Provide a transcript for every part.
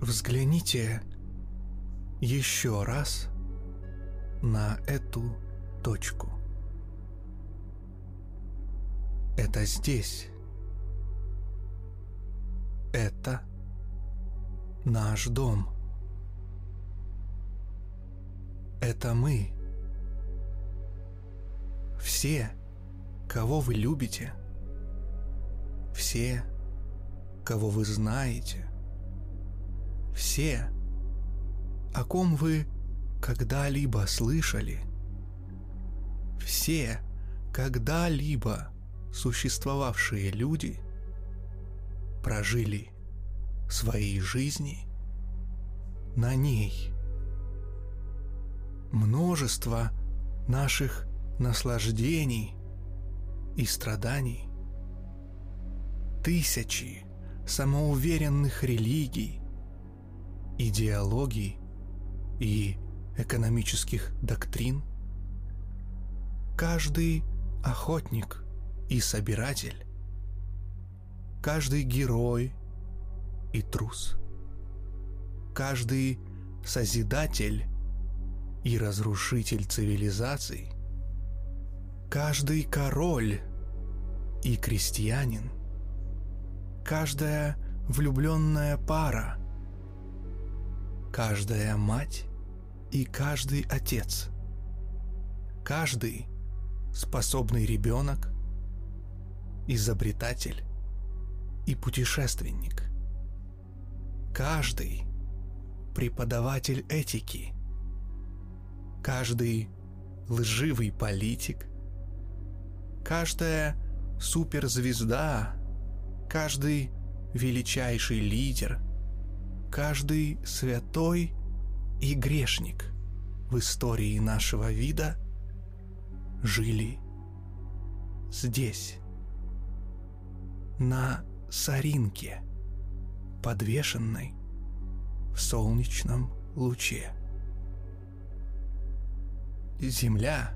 Взгляните еще раз на эту точку. Это здесь. Это наш дом. Это мы. Все, кого вы любите, все, кого вы знаете, все, о ком вы когда-либо слышали, все когда-либо существовавшие люди прожили свои жизни на ней. Множество наших наслаждений и страданий, тысячи самоуверенных религий, идеологий и экономических доктрин. Каждый охотник и собиратель, каждый герой и трус, каждый созидатель и разрушитель цивилизаций, каждый король и крестьянин, каждая влюбленная пара, каждая мать и каждый отец, каждый способный ребенок, изобретатель и путешественник, каждый преподаватель этики, каждый лживый политик, каждая суперзвезда, каждый величайший лидер, каждый святой и грешник в истории нашего вида жили здесь, на соринке, подвешенной в солнечном луче. Земля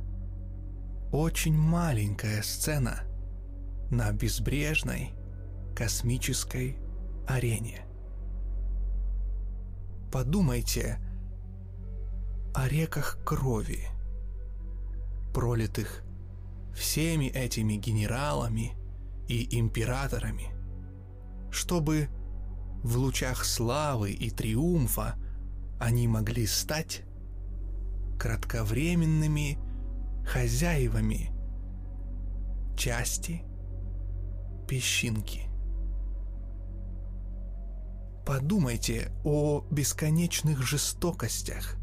— очень маленькая сцена на безбрежной космической арене. Подумайте о реках крови, пролитых всеми этими генералами и императорами, чтобы в лучах славы и триумфа они могли стать кратковременными хозяевами части песчинки. Подумайте о бесконечных жестокостях,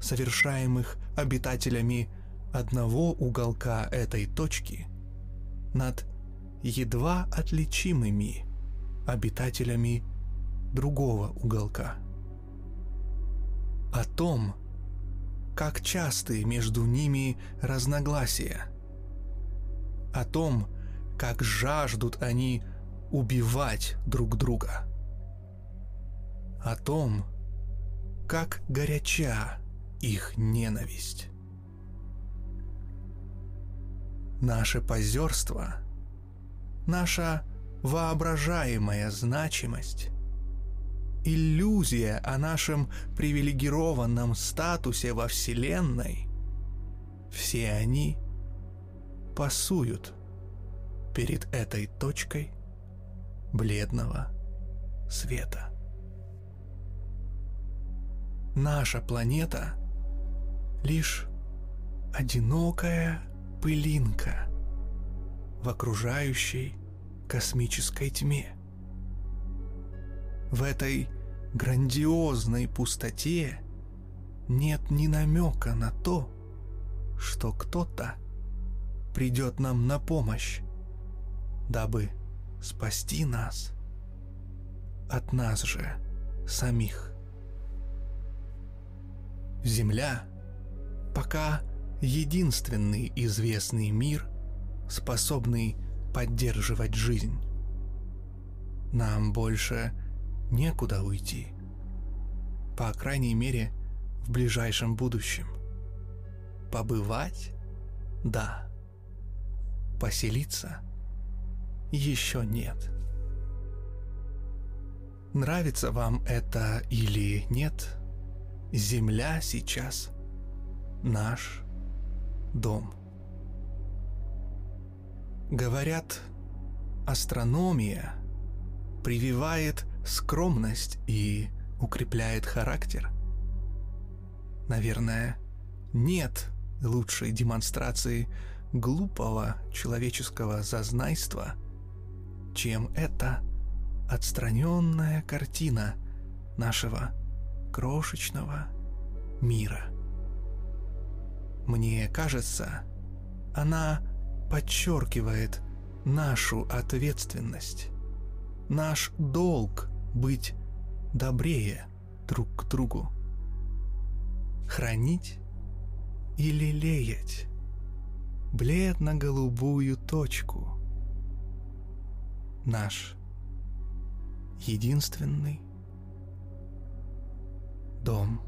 совершаемых обитателями одного уголка этой точки над едва отличимыми обитателями другого уголка. О том, как часты между ними разногласия, о том, как жаждут они убивать друг друга, о том, как горяча их ненависть. Наше позерство, наша воображаемая значимость, иллюзия о нашем привилегированном статусе во Вселенной, все они пасуют перед этой точкой бледного света. Наша планета — лишь одинокая пылинка в окружающей космической тьме. В этой грандиозной пустоте нет ни намека на то, что кто-то придет нам на помощь, дабы спасти нас от нас же самих. Земля пока единственный известный мир, способный поддерживать жизнь. Нам больше некуда уйти, по крайней мере, в ближайшем будущем. Побывать — да. Поселиться — еще нет. нравится вам это или нет, Земля сейчас наш дом. Говорят, астрономия прививает скромность и укрепляет характер. Наверное, нет лучшей демонстрации глупого человеческого зазнайства, чем эта отстраненная картина нашего крошечного мира. Мне кажется, она подчеркивает нашу ответственность, наш долг быть добрее друг к другу, хранить и лелеять бледно-голубую точку, наш единственный дом.